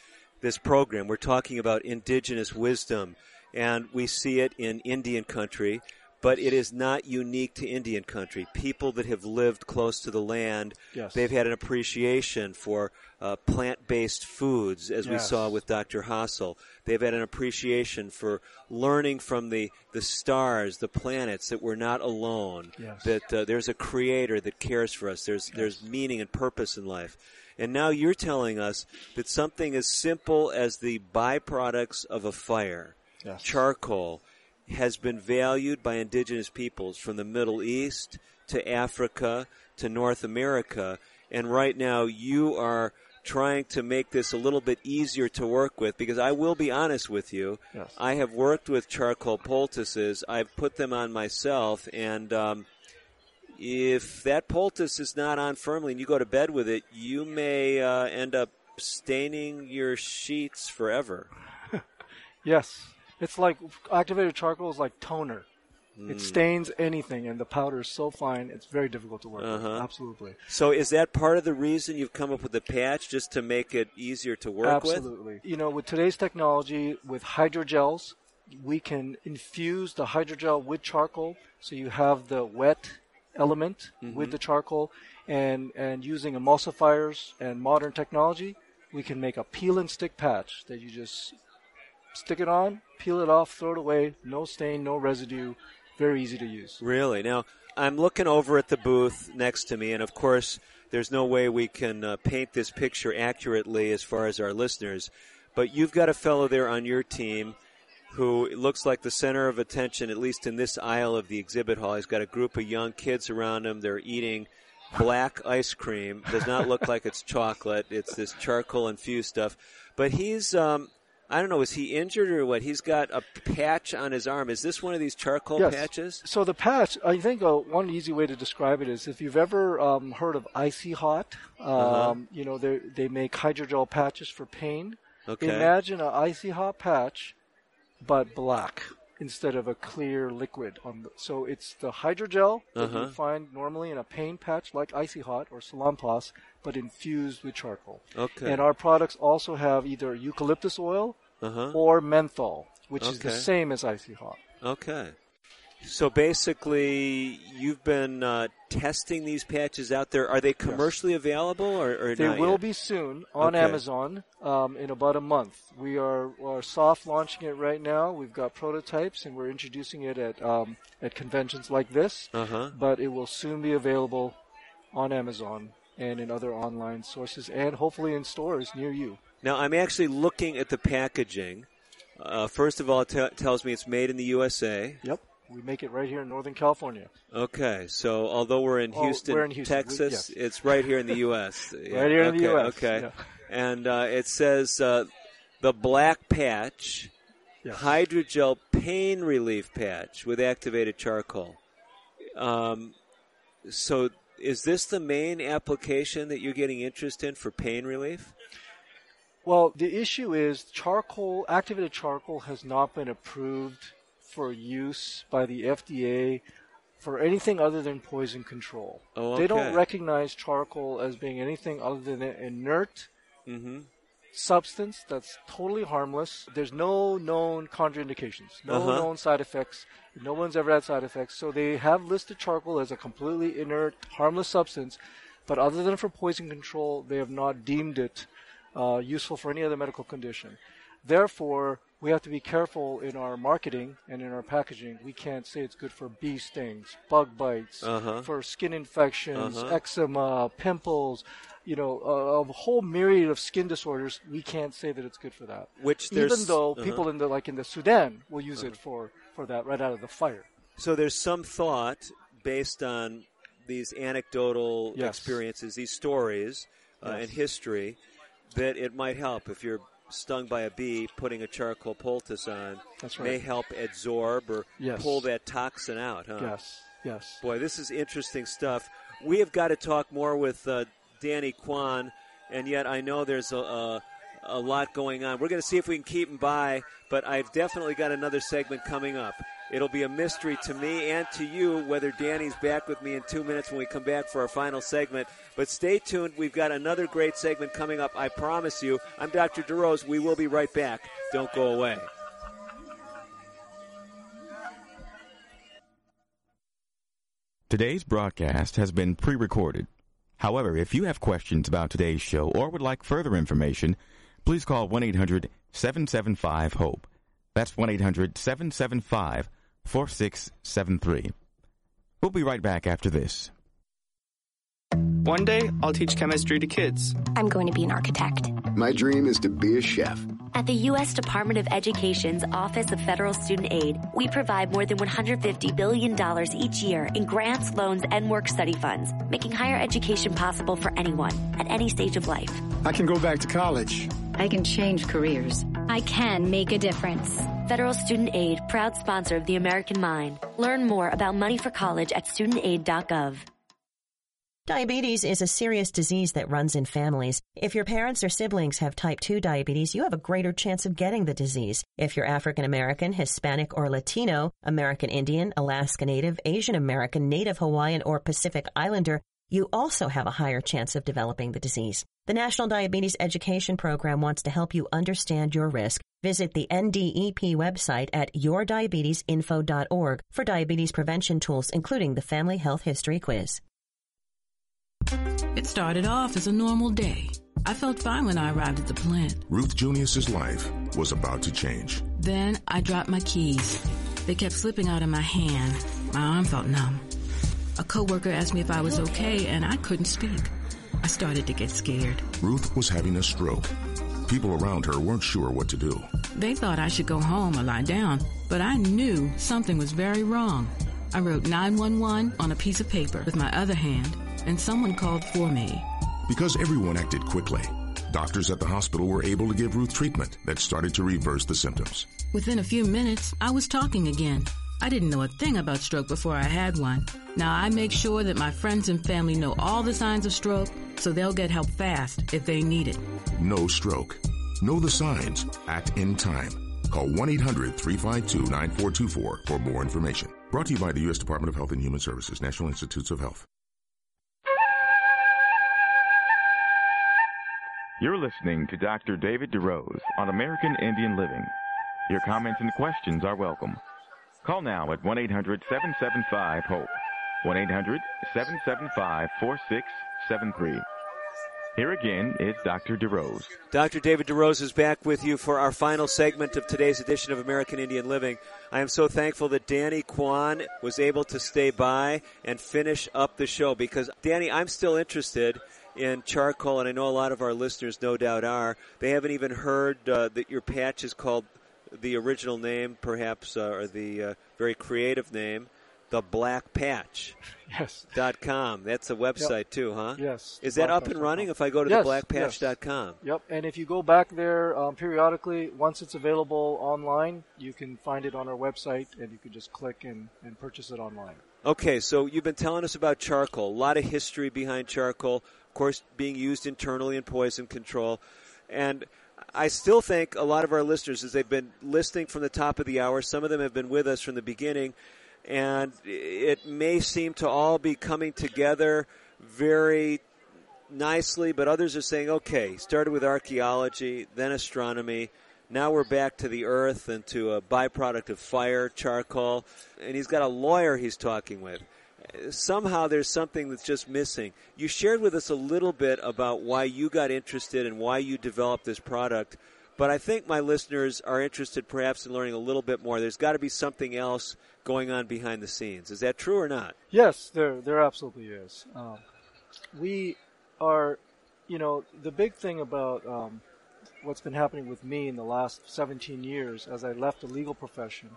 this program. We're talking about indigenous wisdom, and we see it in Indian country, but it is not unique to Indian country. People that have lived close to the land, yes. they've had an appreciation for uh, plant-based foods, as yes. we saw with Doctor Hasel. They've had an appreciation for learning from the, the stars, the planets, that we're not alone, yes. that uh, there's a creator that cares for us, there's yes. there's meaning and purpose in life. And now you're telling us that something as simple as the byproducts of a fire, yes. charcoal, has been valued by indigenous peoples from the Middle East to Africa to North America. And right now you are trying to make this a little bit easier to work with, because I will be honest with you. Yes. I have worked with charcoal poultices. I've put them on myself. And um, if that poultice is not on firmly and you go to bed with it, you may uh, end up staining your sheets forever. Yes. It's like activated charcoal is like toner. Mm. It stains anything, and the powder is so fine, it's very difficult to work uh-huh. with. Absolutely. So is that part of the reason you've come up with the patch, just to make it easier to work Absolutely. with? Absolutely. You know, with today's technology, with hydrogels, we can infuse the hydrogel with charcoal, so you have the wet element mm-hmm. with the charcoal, and, and using emulsifiers and modern technology, we can make a peel-and-stick patch that you just... stick it on, peel it off, throw it away, no stain, no residue, very easy to use. Really? Now, I'm looking over at the booth next to me, and of course, there's no way we can uh, paint this picture accurately as far as our listeners, but you've got a fellow there on your team who looks like the center of attention, at least in this aisle of the exhibit hall. He's got a group of young kids around him. They're eating black ice cream. Does not look like it's chocolate. It's this charcoal-infused stuff. But he's... Um, I don't know, is he injured or what? He's got a patch on his arm. Is this one of these charcoal yes. patches? So the patch, I think uh, one easy way to describe it is if you've ever um, heard of Icy Hot, um, uh-huh. you know, they they make hydrogel patches for pain. Okay. Imagine an Icy Hot patch, but black instead of a clear liquid. On the, so it's the hydrogel that uh-huh. you find normally in a pain patch like Icy Hot or Salonpas, but infused with charcoal. Okay. And our products also have either eucalyptus oil uh-huh. or menthol, which okay. is the same as Icy Hot. Okay. So basically, you've been uh, testing these patches out there. Are they commercially yes. available or, or they not They will yet? be soon on okay. Amazon um, in about a month. We are, are soft launching it right now. We've got prototypes, and we're introducing it at um, at conventions like this. Uh-huh. But it will soon be available on Amazon and in other online sources, and hopefully in stores near you. Now, I'm actually looking at the packaging. Uh, first of all, it t- tells me it's made in the U S A. Yep. We make it right here in Northern California. Okay. So although we're in Houston, oh, we're in Houston. Texas, we, yes. it's right here in the U S right here okay, in the U S Okay. Yeah. And uh, it says uh, the black patch, yes. hydrogel pain relief patch with activated charcoal. Um, so... Is this the main application that you're getting interest in for pain relief? Well, the issue is charcoal, activated charcoal has not been approved for use by the F D A for anything other than poison control. Oh, okay. They don't recognize charcoal as being anything other than an inert mm-hmm. substance that's totally harmless. There's no known contraindications, no uh-huh. known side effects. No one's ever had side effects. So they have listed charcoal as a completely inert, harmless substance. But other than for poison control, they have not deemed it uh, useful for any other medical condition. Therefore, we have to be careful in our marketing and in our packaging. We can't say it's good for bee stings, bug bites, uh-huh. for skin infections, uh-huh. eczema, pimples, you know, a, a whole myriad of skin disorders. We can't say that it's good for that. Which there's, even though uh-huh. people in the like in the Sudan will use uh-huh. it for, for that right out of the fire. So there's some thought based on these anecdotal yes. experiences, these stories uh, yes. and history, that it might help if you're stung by a bee, putting a charcoal poultice on That's right. may help adsorb or yes. pull that toxin out, huh? Yes, yes. Boy, this is interesting stuff. We have got to talk more with uh, Danny Kwon, and yet I know there's a, a, a lot going on. We're going to see if we can keep him by, but I've definitely got another segment coming up. It'll be a mystery to me and to you whether Danny's back with me in two minutes when we come back for our final segment. But stay tuned. We've got another great segment coming up, I promise you. I'm Doctor DeRose. We will be right back. Don't go away. Today's broadcast has been pre-recorded. However, if you have questions about today's show or would like further information, please call one eight hundred seven seven five HOPE. That's one eight hundred seven seven five HOPE. four six seven three. We'll be right back after this. One day, I'll teach chemistry to kids. I'm going to be an architect. My dream is to be a chef. At the U S Department of Education's Office of Federal Student Aid, we provide more than one hundred fifty billion dollars each year in grants, loans, and work study funds, making higher education possible for anyone at any stage of life. I can go back to college. I can change careers. I can make a difference. Federal Student Aid, proud sponsor of the American Mind. Learn more about money for college at student aid dot gov. Diabetes is a serious disease that runs in families. If your parents or siblings have type two diabetes, you have a greater chance of getting the disease. If you're African American, Hispanic, or Latino, American Indian, Alaska Native, Asian American, Native Hawaiian, or Pacific Islander, you also have a higher chance of developing the disease. The National Diabetes Education Program wants to help you understand your risk. Visit the N D E P website at your diabetes info dot org for diabetes prevention tools, including the Family Health History Quiz. It started off as a normal day. I felt fine when I arrived at the plant. Ruth Junius's life was about to change. Then I dropped my keys. They kept slipping out of my hand. My arm felt numb. A coworker asked me if I was okay, and I couldn't speak. I started to get scared. Ruth was having a stroke. People around her weren't sure what to do. They thought I should go home or lie down, but I knew something was very wrong. I wrote nine one one on a piece of paper with my other hand, and someone called for me. Because everyone acted quickly, doctors at the hospital were able to give Ruth treatment that started to reverse the symptoms. Within a few minutes, I was talking again. I didn't know a thing about stroke before I had one. Now I make sure that my friends and family know all the signs of stroke, so they'll get help fast if they need it. No stroke. Know the signs. Act in time. Call one eight hundred three five two nine four two four for more information. Brought to you by the U S Department of Health and Human Services, National Institutes of Health. You're listening to Doctor David DeRose on American Indian Living. Your comments and questions are welcome. Call now at one eight hundred seven seven five HOPE, one eight hundred seven seven five four six seven three. Here again is Doctor DeRose. Doctor David DeRose is back with you for our final segment of today's edition of American Indian Living. I am so thankful that Danny Kwon was able to stay by and finish up the show, because, Danny, I'm still interested in charcoal, and I know a lot of our listeners no doubt are. They haven't even heard uh, that your patch is called the original name, perhaps, uh, or the uh, very creative name, the black patch dot com. That's a website, yep. too, huh? Yes. Is that up and running if I go to yes, the black patch dot com? Yes. Yep, and if you go back there um, periodically, once it's available online, you can find it on our website, and you can just click and, and purchase it online. Okay, so you've been telling us about charcoal, a lot of history behind charcoal, of course, being used internally in poison control, and I still think a lot of our listeners, as they've been listening from the top of the hour, some of them have been with us from the beginning, and it may seem to all be coming together very nicely, but others are saying, okay, started with archaeology, then astronomy, now we're back to the earth and to a byproduct of fire, charcoal, and he's got a lawyer he's talking with. Somehow there's something that's just missing. You shared with us a little bit about why you got interested and why you developed this product, But I think my listeners are interested perhaps in learning a little bit more. There's got to be something else going on behind the scenes. Is that true or not? Yes, there there absolutely is. Um, we are, you know, the big thing about um, what's been happening with me in the last seventeen years as I left the legal profession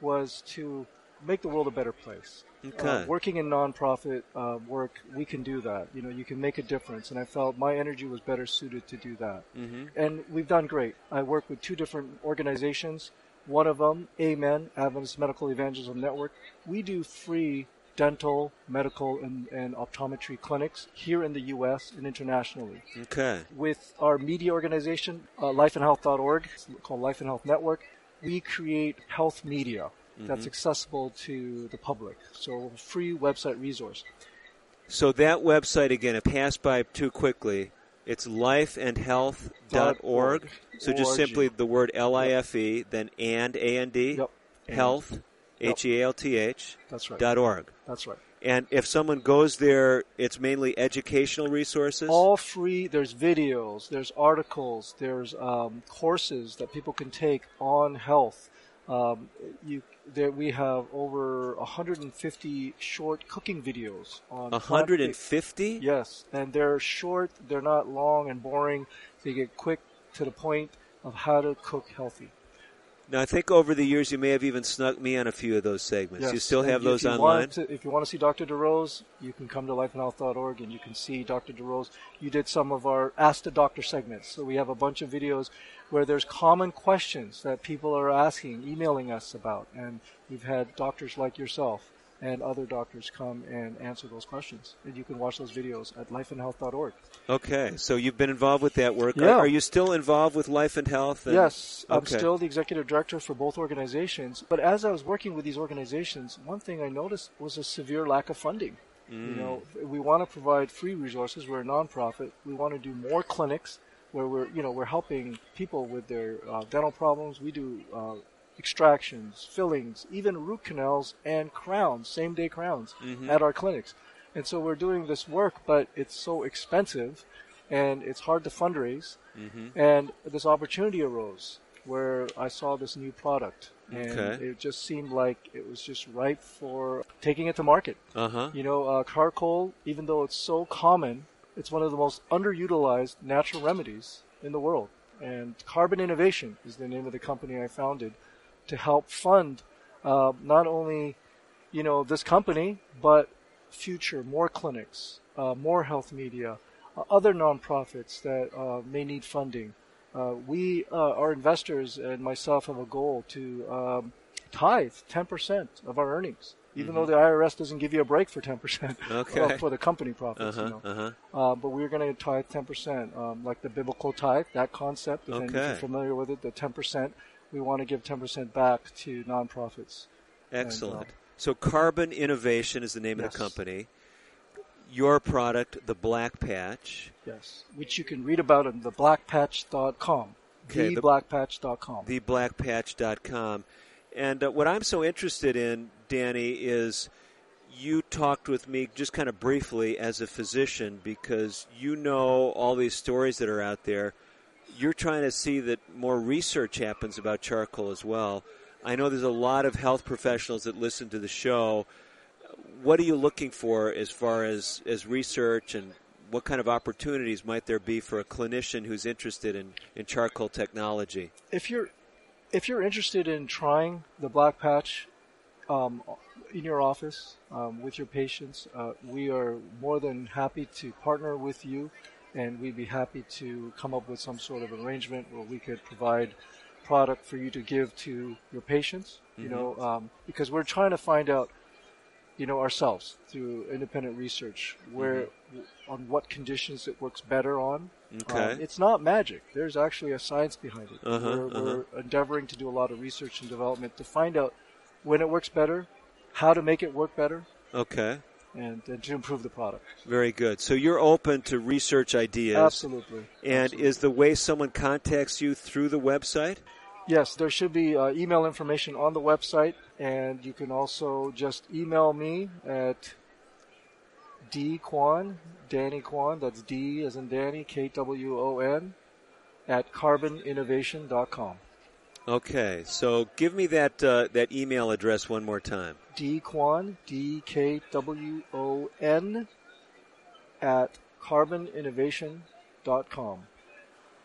was to make the world a better place. Okay. Uh, working in nonprofit uh, work, we can do that. You know, you can make a difference. And I felt my energy was better suited to do that. Mm-hmm. And we've done great. I work with two different organizations. One of them, Amen, Adventist Medical Evangelism Network. We do free dental, medical, and, and optometry clinics here in the U S and internationally. Okay. With our media organization, uh, life and health dot org, it's called Life and Health Network, we create health media that's accessible to the public. So free website resource. So that website, again, it passed by too quickly. It's life and health dot org. So just simply the word L I F E, yep. then and, A N D, yep. health, yep. H E A L T H, that's right. dot org. That's right. And if someone goes there, it's mainly educational resources? All free. There's videos, there's articles, there's um, courses that people can take on health. Um, you, there we have over one hundred fifty short cooking videos on one hundred fifty? Yes, and they're short, they're not long and boring. They get quick to the point of how to cook healthy. Now, I think over the years you may have even snuck me on a few of those segments. Yes. You still have and those if online? To, if you want to see Doctor DeRose, you can come to life and health dot org and you can see Doctor DeRose. You did some of our Ask the Doctor segments. So we have a bunch of videos where there's common questions that people are asking, emailing us about. And we've had doctors like yourself and other doctors come and answer those questions. And you can watch those videos at life and health dot org. Okay, so you've been involved with that work. Yeah. Are, are you still involved with Life and Health? And, yes, okay. I'm still the executive director for both organizations. But as I was working with these organizations, one thing I noticed was a severe lack of funding. Mm. You know, we want to provide free resources. We're a nonprofit. We want to do more clinics where we're, you know, we're helping people with their uh, dental problems. We do uh, extractions, fillings, even root canals and crowns, same-day crowns mm-hmm. at our clinics. And so we're doing this work, but it's so expensive and it's hard to fundraise. Mm-hmm. And this opportunity arose where I saw this new product. And okay. it just seemed like it was just ripe for taking it to market. Uh-huh. You know, uh, charcoal, even though it's so common, it's one of the most underutilized natural remedies in the world. And Carbon Innovation is the name of the company I founded to help fund uh, not only, you know, this company, but future, more clinics, uh, more health media, uh, other nonprofits that uh, may need funding. Uh, we, uh, our investors and myself, have a goal to um, tithe ten percent of our earnings, even mm-hmm. though the I R S doesn't give you a break for ten percent okay. uh, for the company profits. Uh-huh, you know. uh-huh. uh, but we're going to tithe ten percent, um, like the biblical tithe, that concept, if okay. you're familiar with it, the ten percent. We want to give ten percent back to nonprofits. Excellent. And, uh, So Carbon Innovation is the name yes. of the company. Your product, The Black Patch. Yes, which you can read about at the black patch dot com. Okay, the black patch dot com. the black patch dot com. And uh, what I'm so interested in, Danny, is you talked with me just kind of briefly as a physician because you know all these stories that are out there. You're trying to see that more research happens about charcoal as well. I know there's a lot of health professionals that listen to the show. What are you looking for as far as, as research, and what kind of opportunities might there be for a clinician who's interested in, in charcoal technology? If you're if you're interested in trying the Black Patch um, in your office um, with your patients, uh, we are more than happy to partner with you, and we'd be happy to come up with some sort of arrangement where we could provide product for you to give to your patients, you mm-hmm. know, um, because we're trying to find out, you know, ourselves through independent research where mm-hmm. on what conditions it works better on. Okay. Um, it's not magic. There's actually a science behind it. Uh-huh, we're, uh-huh. we're endeavoring to do a lot of research and development to find out when it works better, how to make it work better. Okay. And, and to improve the product. Very good. So you're open to research ideas. Absolutely. And Absolutely. Is the way someone contacts you through the website? Yes, there should be uh, email information on the website, and you can also just email me at D Kwon, Danny Kwon, that's D as in Danny, K W O N, at carbon innovation dot com. Okay, so give me that uh, that email address one more time. D Kwon, D K W O N, at carbon innovation dot com.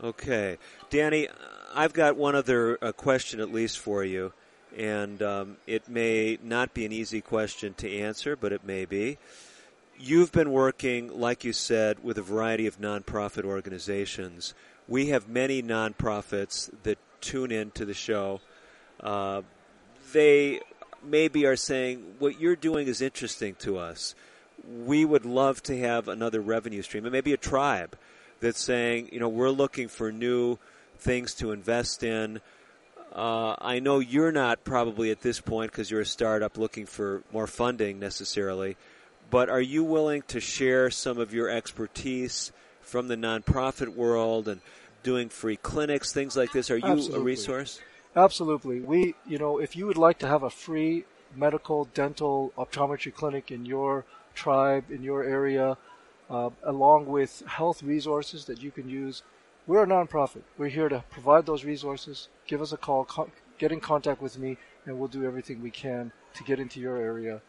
Okay. Danny, I've got one other uh, question at least for you, and um, it may not be an easy question to answer, but it may be. You've been working, like you said, with a variety of nonprofit organizations. We have many nonprofits that tune in to the show. Uh, they maybe are saying, what you're doing is interesting to us. We would love to have another revenue stream, and maybe a tribe that's saying, you know, we're looking for new things to invest in. Uh, I know you're not probably at this point, because you're a startup, looking for more funding necessarily, but are you willing to share some of your expertise from the nonprofit world and doing free clinics, things like this? Are you Absolutely. A resource? Absolutely. We, you know, if you would like to have a free medical, dental, optometry clinic in your tribe, in your area, uh, along with health resources that you can use, we're a nonprofit. We're here to provide those resources. Give us a call, con- get in contact with me, and we'll do everything we can to get into your area.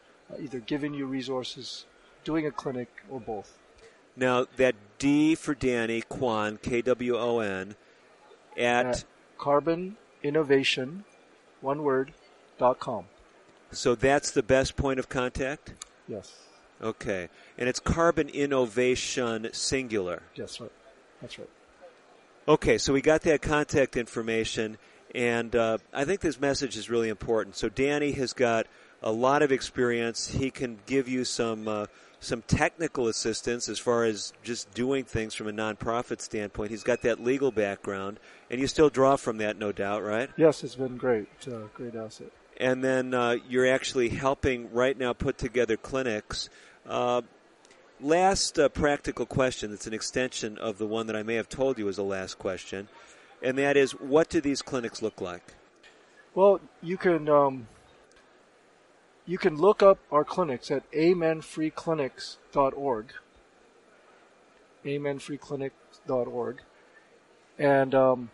Either giving you resources, doing a clinic, or both. Now, that D for Danny, Kwon, K W O N, at, at carboninnovation, one word, dot com. So that's the best point of contact? Yes. Okay. And it's Carbon Innovation singular. Yes, right. That's right. Okay, so we got that contact information, and uh, I think this message is really important. So Danny has got a lot of experience. He can give you some uh, some technical assistance as far as just doing things from a nonprofit standpoint. He's got that legal background, and you still draw from that, no doubt, right? Yes, it's been great, uh, great asset. And then uh, you're actually helping right now put together clinics. Uh, last uh, practical question that's an extension of the one that I may have told you as a last question, and that is, what do these clinics look like? Well, you can... Um You can look up our clinics at amen free clinics dot org, amen free clinics dot org, and um,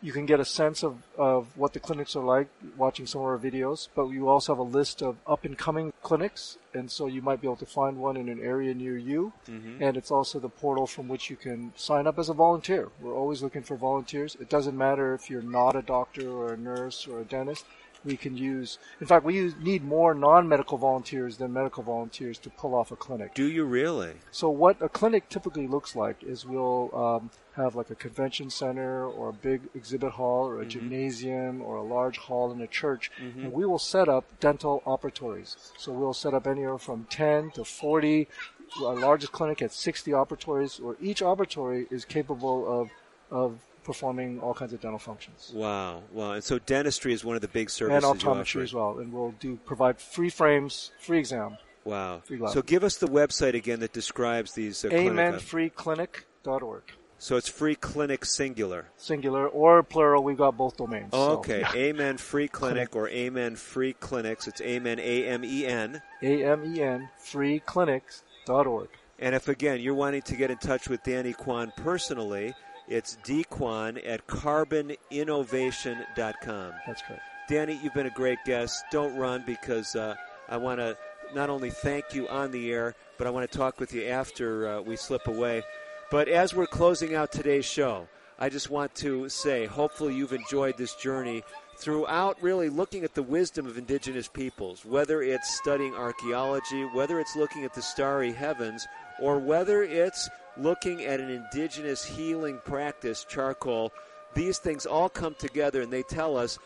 you can get a sense of, of what the clinics are like watching some of our videos, but you also have a list of up-and-coming clinics, and so you might be able to find one in an area near you, mm-hmm. and it's also the portal from which you can sign up as a volunteer. We're always looking for volunteers. It doesn't matter if you're not a doctor or a nurse or a dentist. We can use, in fact, we use, need more non-medical volunteers than medical volunteers to pull off a clinic. Do you really? So what a clinic typically looks like is we'll um, have like a convention center or a big exhibit hall or a mm-hmm. gymnasium or a large hall in a church, mm-hmm. and we will set up dental operatories. So we'll set up anywhere from ten to forty, our largest clinic had sixty operatories, where each operatory is capable of of performing all kinds of dental functions. Wow, wow! And so dentistry is one of the big services. And optometry as well. And we'll do provide free frames, free exam. Wow. Free so give us the website again that describes these. Uh, amen free clinic dot org. So it's free clinic singular. Singular or plural. We've got both domains. Oh, okay. So. Amen Free Clinic or Amen Free Clinics. It's Amen A M E N. A M E N Free Clinics dot org. And if again you're wanting to get in touch with Danny Kwon personally, it's D Kwon at carbon innovation dot com. That's correct. Danny, you've been a great guest. Don't run, because uh, I want to not only thank you on the air, but I want to talk with you after uh, we slip away. But as we're closing out today's show, I just want to say, hopefully you've enjoyed this journey throughout really looking at the wisdom of indigenous peoples, whether it's studying archaeology, whether it's looking at the starry heavens, or whether it's looking at an indigenous healing practice, charcoal. These things all come together, and they tell us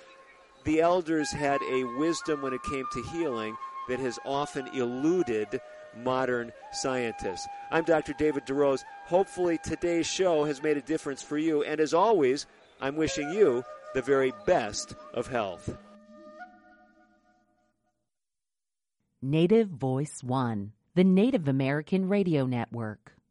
the elders had a wisdom when it came to healing that has often eluded modern scientists. I'm Doctor David DeRose. Hopefully today's show has made a difference for you, and as always, I'm wishing you the very best of health. Native Voice One, the Native American Radio Network.